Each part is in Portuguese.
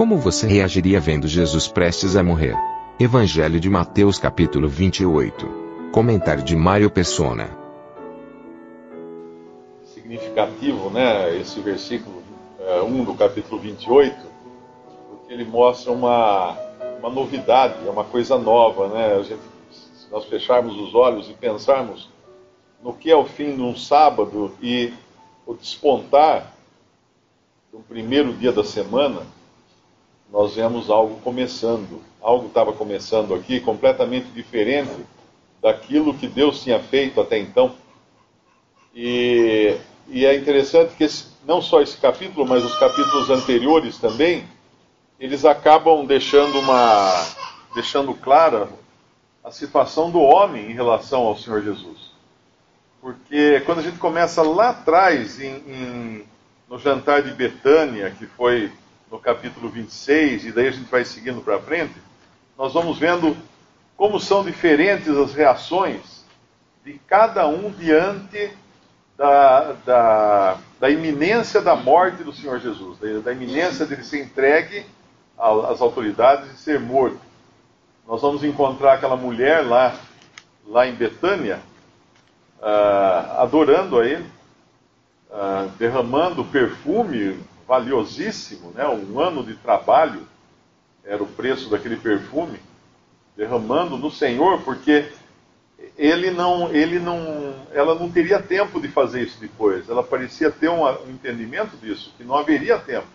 Como você reagiria vendo Jesus prestes a morrer? Evangelho de Mateus capítulo 28. Comentário de Mário Persona. Significativo, né, esse versículo 1 do capítulo 28, porque ele mostra uma novidade, é uma coisa nova, né? Se nós fecharmos os olhos e pensarmos no que é o fim de um sábado e o despontar do primeiro dia da semana, nós vemos algo começando. Algo estava começando aqui, completamente diferente daquilo que Deus tinha feito até então. E é interessante que não só esse capítulo, mas os capítulos anteriores também, eles acabam deixando clara a situação do homem em relação ao Senhor Jesus. Porque quando a gente começa lá atrás, no jantar de Betânia, que foi no capítulo 26, e daí a gente vai seguindo para frente, nós vamos vendo como são diferentes as reações de cada um diante da iminência da morte do Senhor Jesus, da iminência dele ser entregue às autoridades e ser morto. Nós vamos encontrar aquela mulher lá em Betânia, adorando a ele, derramando perfume valiosíssimo, né? Um ano de trabalho era o preço daquele perfume, derramando no Senhor, porque ela não teria tempo de fazer isso depois. Ela parecia ter um entendimento disso, que não haveria tempo.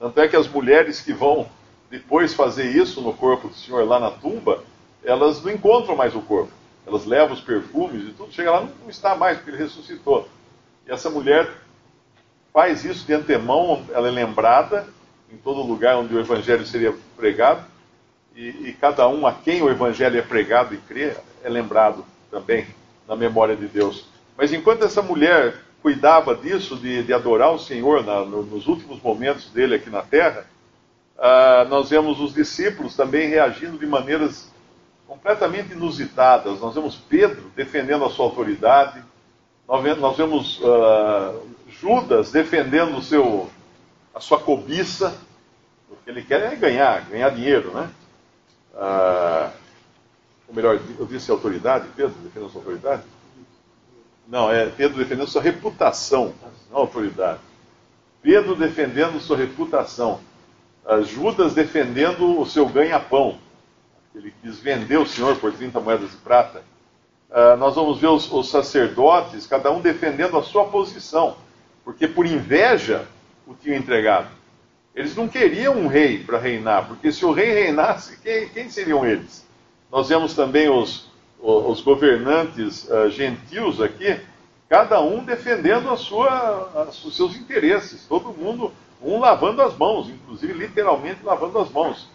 Tanto é que as mulheres que vão depois fazer isso no corpo do Senhor lá na tumba, elas não encontram mais o corpo. Elas levam os perfumes e tudo, chega lá, não está mais, porque ele ressuscitou. E essa mulher faz isso de antemão, ela é lembrada em todo lugar onde o Evangelho seria pregado, e cada um a quem o Evangelho é pregado e crê, é lembrado também na memória de Deus. Mas enquanto essa mulher cuidava disso, de adorar o Senhor nos últimos momentos dele aqui na terra, nós vemos os discípulos também reagindo de maneiras completamente inusitadas. Nós vemos Pedro defendendo a sua autoridade, nós vemos Judas defendendo a sua cobiça. O que ele quer é ganhar dinheiro, né? Ou melhor, eu disse autoridade, Pedro defendendo sua autoridade? Não, é Pedro defendendo sua reputação, não autoridade. Pedro defendendo sua reputação. Judas defendendo o seu ganha-pão. Ele quis vender o Senhor por 30 moedas de prata. Nós vamos ver os sacerdotes, cada um defendendo a sua posição, porque por inveja o tinham entregado. Eles não queriam um rei para reinar, porque se o rei reinasse, quem seriam eles? Nós vemos também os governantes gentios aqui, cada um defendendo os seus interesses, todo mundo, um lavando as mãos, inclusive literalmente lavando as mãos.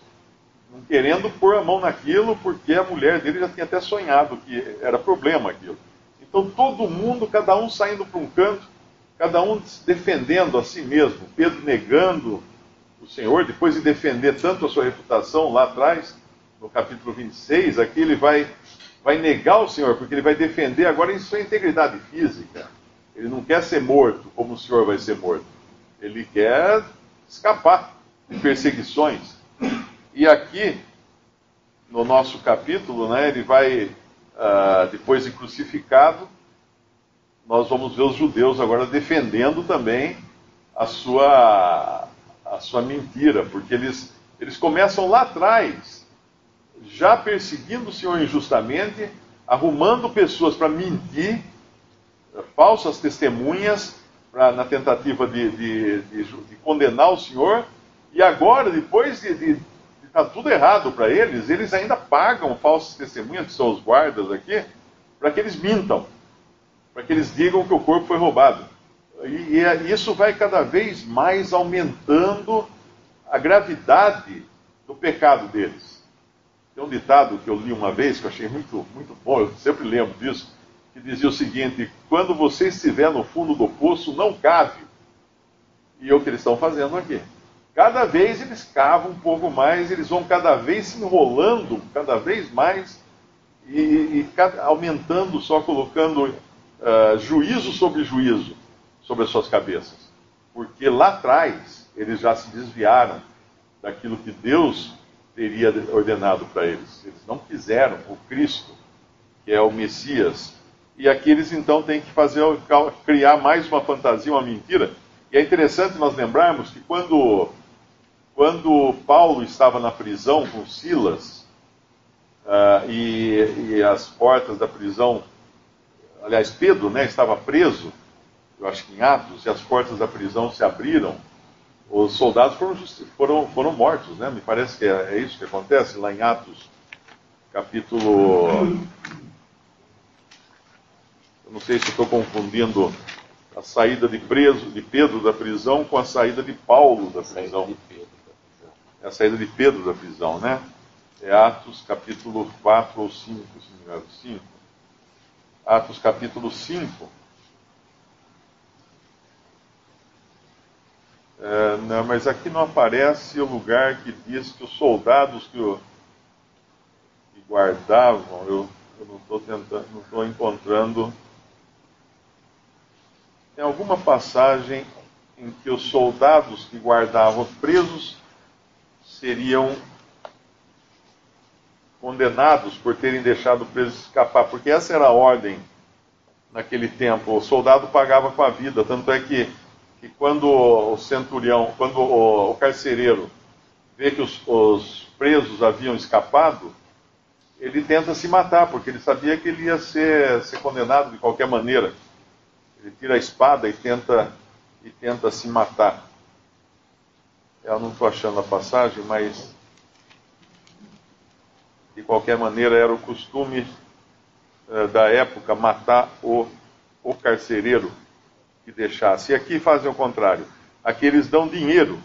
Não querendo pôr a mão naquilo, porque a mulher dele já tinha até sonhado que era problema aquilo. Então todo mundo, cada um saindo para um canto, cada um defendendo a si mesmo. Pedro negando o Senhor, depois de defender tanto a sua reputação lá atrás, no capítulo 26, aqui ele vai negar o Senhor, porque ele vai defender agora em sua integridade física. Ele não quer ser morto como o Senhor vai ser morto. Ele quer escapar de perseguições. E aqui, no nosso capítulo, né, ele vai, depois de crucificado, nós vamos ver os judeus agora defendendo também a sua mentira, porque eles começam lá atrás, já perseguindo o Senhor injustamente, arrumando pessoas para mentir, falsas testemunhas, na tentativa de condenar o Senhor, e agora, depois de está tudo errado para eles, eles ainda pagam falsas testemunhas, que são os guardas aqui, para que eles mintam, para que eles digam que o corpo foi roubado. E isso vai cada vez mais aumentando a gravidade do pecado deles. Tem um ditado que eu li uma vez, que eu achei muito bom, eu sempre lembro disso, que dizia o seguinte: quando você estiver no fundo do poço, não cave. E é o que eles estão fazendo aqui. Cada vez eles cavam um pouco mais, eles vão cada vez se enrolando, cada vez mais, e aumentando, só colocando juízo sobre juízo, sobre as suas cabeças. Porque lá atrás, eles já se desviaram daquilo que Deus teria ordenado para eles. Eles não quiseram o Cristo, que é o Messias. E aqui eles então têm que criar mais uma fantasia, uma mentira. E é interessante nós lembrarmos que quando Paulo estava na prisão com Silas, e as portas da prisão, aliás, Pedro, né, estava preso, eu acho que em Atos, e as portas da prisão se abriram, os soldados foram mortos, né? Me parece que é isso que acontece lá em Atos, capítulo... Eu não sei se estou confundindo a saída de Pedro da prisão com a saída de Paulo da prisão. É a saída de Pedro da prisão, né? É Atos capítulo 4 ou 5, se não me engano, 5. Atos capítulo 5. Não, mas aqui não aparece o lugar que diz que os soldados que guardavam, eu não estou encontrando. Tem alguma passagem em que os soldados que guardavam presos seriam condenados por terem deixado o preso escapar, porque essa era a ordem naquele tempo. O soldado pagava com a vida, tanto é que quando o centurião, quando o carcereiro vê que os presos haviam escapado, ele tenta se matar, porque ele sabia que ele ia ser condenado de qualquer maneira. Ele tira a espada e tenta se matar. Eu não estou achando a passagem, mas de qualquer maneira era o costume da época matar o carcereiro que deixasse. E aqui fazem o contrário. Aqui eles dão dinheiro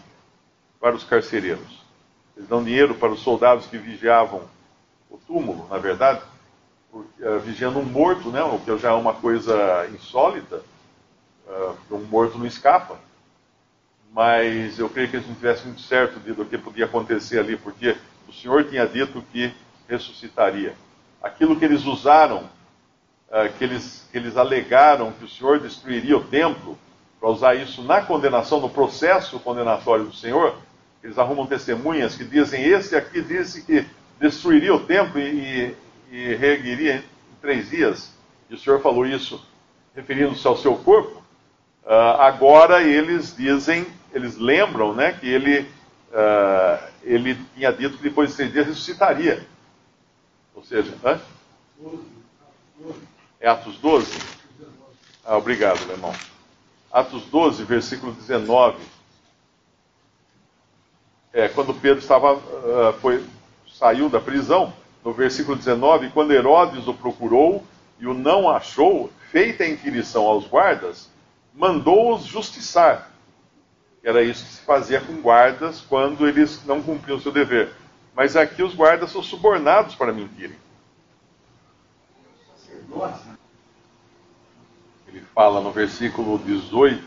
para os carcereiros. Eles dão dinheiro para os soldados que vigiavam o túmulo, na verdade, vigiando um morto, né, o que já é uma coisa insólita, um morto não escapa. Mas eu creio que eles não tivessem muito certo do que podia acontecer ali, porque o Senhor tinha dito que ressuscitaria. Aquilo que eles usaram, que eles alegaram que o Senhor destruiria o templo, para usar isso na condenação, no processo condenatório do Senhor, eles arrumam testemunhas que dizem: esse aqui disse que destruiria o templo e reergueria em 3 dias, e o Senhor falou isso referindo-se ao seu corpo. Agora eles dizem, eles lembram, né, que ele tinha dito que depois de 3 dias ressuscitaria. Ou seja, é Atos 12? Ah, obrigado, meu irmão. Atos 12, versículo 19. É, quando Pedro saiu da prisão, no versículo 19, quando Herodes o procurou e o não achou, feita a inquirição aos guardas, mandou-os justiçar. Era isso que se fazia com guardas quando eles não cumpriam o seu dever. Mas aqui os guardas são subornados para mentirem. Ele fala no versículo 18: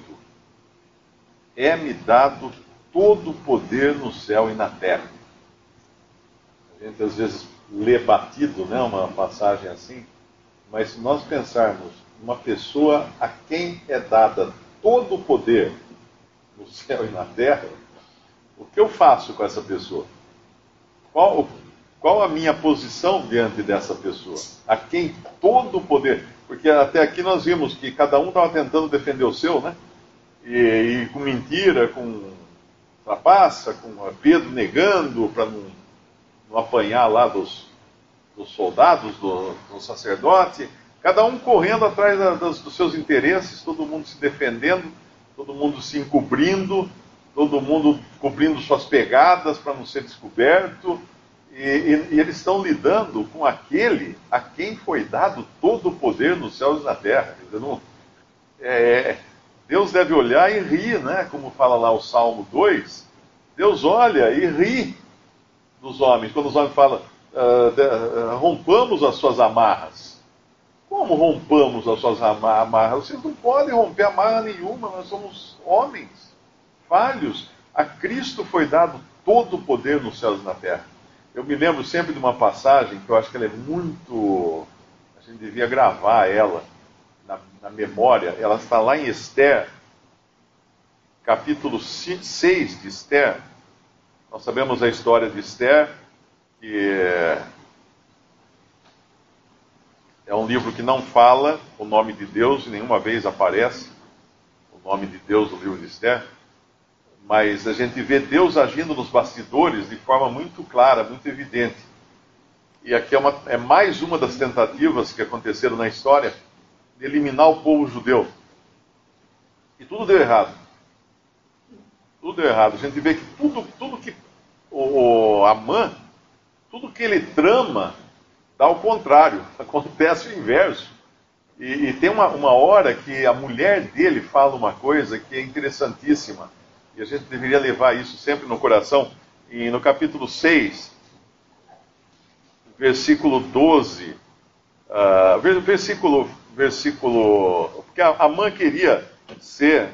é-me dado todo o poder no céu e na terra. A gente às vezes lê batido, né, uma passagem assim, mas se nós pensarmos uma pessoa a quem é dada todo o poder no céu e na terra, o que eu faço com essa pessoa? Qual a minha posição diante dessa pessoa? A quem todo o poder... Porque até aqui nós vimos que cada um estava tentando defender o seu, né? E com mentira, com trapaça, com Pedro negando para não apanhar lá dos soldados, do sacerdote, cada um correndo atrás dos seus interesses, todo mundo se defendendo, todo mundo se encobrindo, todo mundo cobrindo suas pegadas para não ser descoberto, e eles estão lidando com aquele a quem foi dado todo o poder nos céus e na terra. Não, Deus deve olhar e rir, né? Como fala lá o Salmo 2, Deus olha e ri dos homens. Quando os homens falam, rompamos as suas amarras. Como rompamos as suas amarras? Vocês não podem romper amarra nenhuma, nós somos homens, falhos. A Cristo foi dado todo o poder nos céus e na terra. Eu me lembro sempre de uma passagem que eu acho que ela é muito... A gente devia gravar ela na memória. Ela está lá em Esther, capítulo 6 de Esther. Nós sabemos a história de Esther, que é um livro que não fala o nome de Deus, e nenhuma vez aparece o nome de Deus no livro de Esther. Mas a gente vê Deus agindo nos bastidores de forma muito clara, muito evidente. E aqui é mais uma das tentativas que aconteceram na história de eliminar o povo judeu. E tudo deu errado. Tudo deu errado. A gente vê que tudo que o Amã, tudo que ele trama, dá o contrário. Acontece o inverso. E tem uma hora que a mulher dele fala uma coisa que é interessantíssima. E a gente deveria levar isso sempre no coração. E no capítulo 6, versículo 12, porque Amã queria ser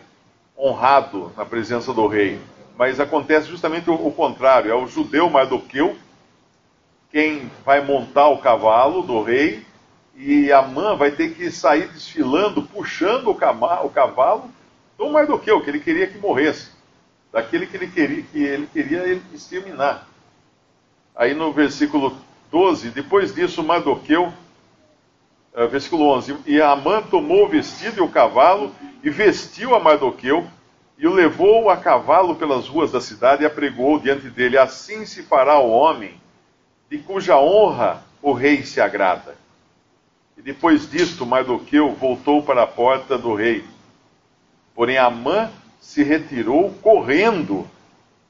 honrado na presença do rei, mas acontece justamente o contrário. É o judeu Mardoqueu quem vai montar o cavalo do rei, e Amã vai ter que sair desfilando, puxando o cavalo do Mardoqueu, que ele queria que morresse. Daquele que ele queria exterminar. Aí no versículo 12, depois disso, Mardoqueu, versículo 11, e Amã tomou o vestido e o cavalo, e vestiu a Mardoqueu, e o levou a cavalo pelas ruas da cidade, e apregoou diante dele: assim se fará o homem, de cuja honra o rei se agrada. E depois disto, Mardoqueu voltou para a porta do rei. Porém, Amã se retirou correndo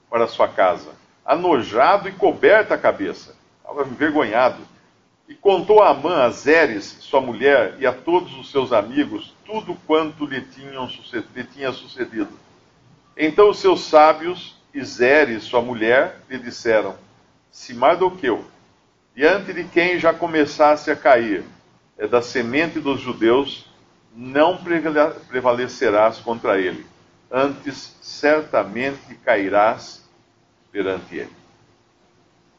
para sua casa, anojado e coberto a cabeça. Estava envergonhado. E contou a Amã, a Zeres, sua mulher, e a todos os seus amigos, tudo quanto lhe tinha sucedido. Então os seus sábios e Zeres, sua mulher, lhe disseram: se Mardoqueu, diante de quem já começasse a cair, é da semente dos judeus, não prevalecerás contra ele. Antes, certamente cairás perante ele.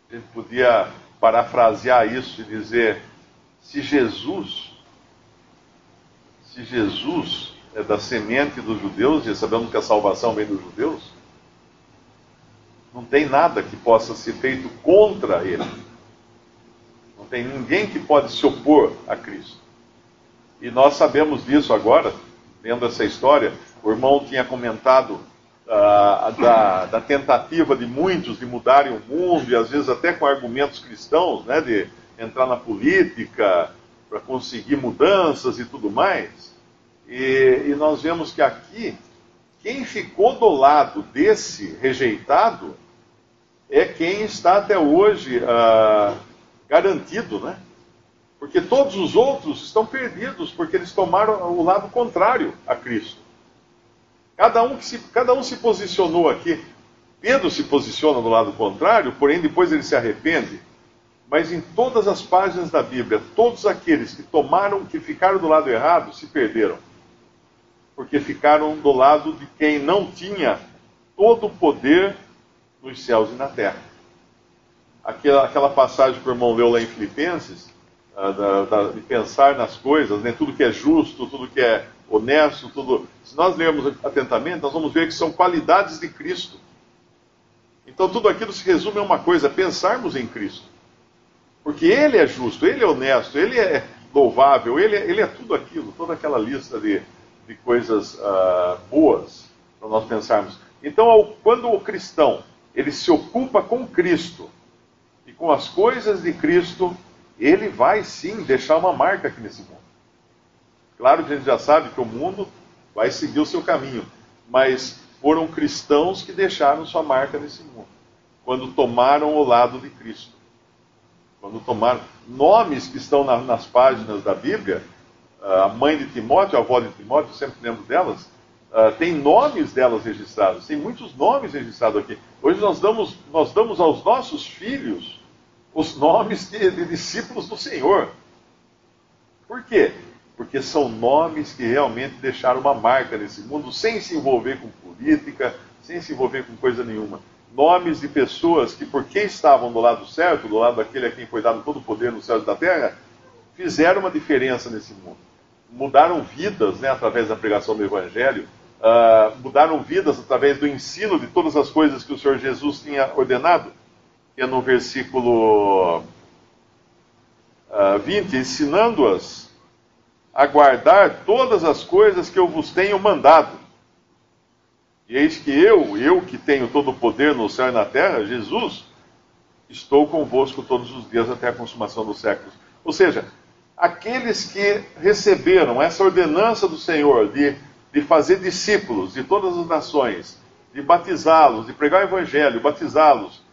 A gente podia parafrasear isso e dizer: se Jesus é da semente dos judeus, e sabemos que a salvação vem dos judeus, não tem nada que possa ser feito contra ele. Não tem ninguém que pode se opor a Cristo. E nós sabemos disso agora, lendo essa história. O irmão tinha comentado da tentativa de muitos de mudarem o mundo, e às vezes até com argumentos cristãos, né, de entrar na política para conseguir mudanças e tudo mais. E nós vemos que aqui, quem ficou do lado desse rejeitado é quem está até hoje garantido, né? Porque todos os outros estão perdidos, porque eles tomaram o lado contrário a Cristo. Cada um se posicionou aqui. Pedro se posiciona do lado contrário, porém depois ele se arrepende. Mas em todas as páginas da Bíblia, todos aqueles que ficaram do lado errado, se perderam. Porque ficaram do lado de quem não tinha todo o poder nos céus e na terra. Aquela passagem que o irmão leu lá em Filipenses, de pensar nas coisas, né? Tudo que é justo, tudo que é honesto, tudo. Se nós lermos atentamente, nós vamos ver que são qualidades de Cristo. Então tudo aquilo se resume a uma coisa: pensarmos em Cristo. Porque Ele é justo, Ele é honesto, Ele é louvável, Ele é tudo aquilo, toda aquela lista de coisas boas para nós pensarmos. Então quando o cristão ele se ocupa com Cristo e com as coisas de Cristo, ele vai sim deixar uma marca aqui nesse mundo. Claro que a gente já sabe que o mundo vai seguir o seu caminho, mas foram cristãos que deixaram sua marca nesse mundo, quando tomaram o lado de Cristo. Quando tomaram nomes que estão nas páginas da Bíblia, a mãe de Timóteo, a avó de Timóteo, eu sempre lembro delas, tem nomes delas registrados, tem muitos nomes registrados aqui. Hoje nós damos aos nossos filhos os nomes de discípulos do Senhor. Por quê? Porque são nomes que realmente deixaram uma marca nesse mundo, sem se envolver com política, sem se envolver com coisa nenhuma. Nomes de pessoas que, porque estavam do lado certo, do lado daquele a quem foi dado todo o poder no céu e na terra, fizeram uma diferença nesse mundo. Mudaram vidas, né, através da pregação do Evangelho, mudaram vidas através do ensino de todas as coisas que o Senhor Jesus tinha ordenado. Que é no versículo 20, ensinando-as a guardar todas as coisas que eu vos tenho mandado. E eis que eu que tenho todo o poder no céu e na terra, Jesus, estou convosco todos os dias até a consumação dos séculos. Ou seja, aqueles que receberam essa ordenança do Senhor de fazer discípulos de todas as nações, de batizá-los, de pregar o Evangelho, batizá-los,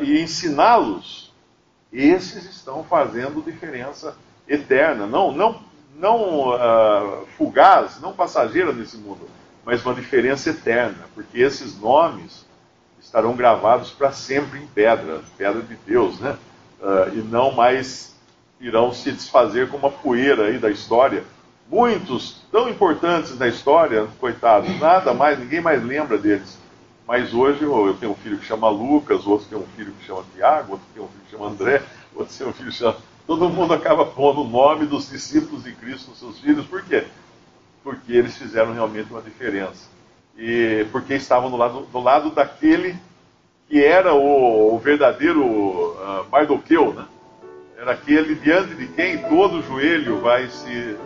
e ensiná-los, esses estão fazendo diferença eterna, não fugaz, não passageira nesse mundo, mas uma diferença eterna, porque esses nomes estarão gravados para sempre em pedra de Deus, né? E não mais irão se desfazer com uma poeira aí da história. Muitos tão importantes da história, coitados, nada mais, ninguém mais lembra deles. Mas hoje eu tenho um filho que chama Lucas, outro tem um filho que chama Tiago, outro tem um filho que chama André, outro tem um filho que chama... Todo mundo acaba pondo o nome dos discípulos de Cristo nos seus filhos. Por quê? Porque eles fizeram realmente uma diferença. E porque estavam do lado daquele que era o verdadeiro Mardoqueu, né? Era aquele diante de quem todo joelho vai se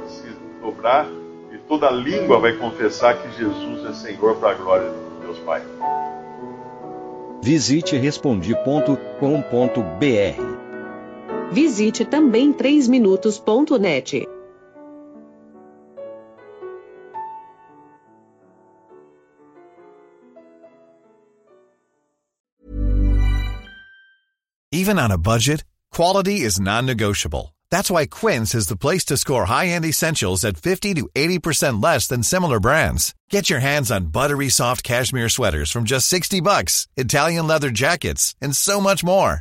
dobrar e toda língua vai confessar que Jesus é Senhor para a glória de Deus. Pai. Visite responde.com.br. Visite também 3minutos.net. Even on a budget, quality is non-negotiable. That's why Quince is the place to score high-end essentials at 50 to 80% less than similar brands. Get your hands on buttery soft cashmere sweaters from just $60, Italian leather jackets, and so much more.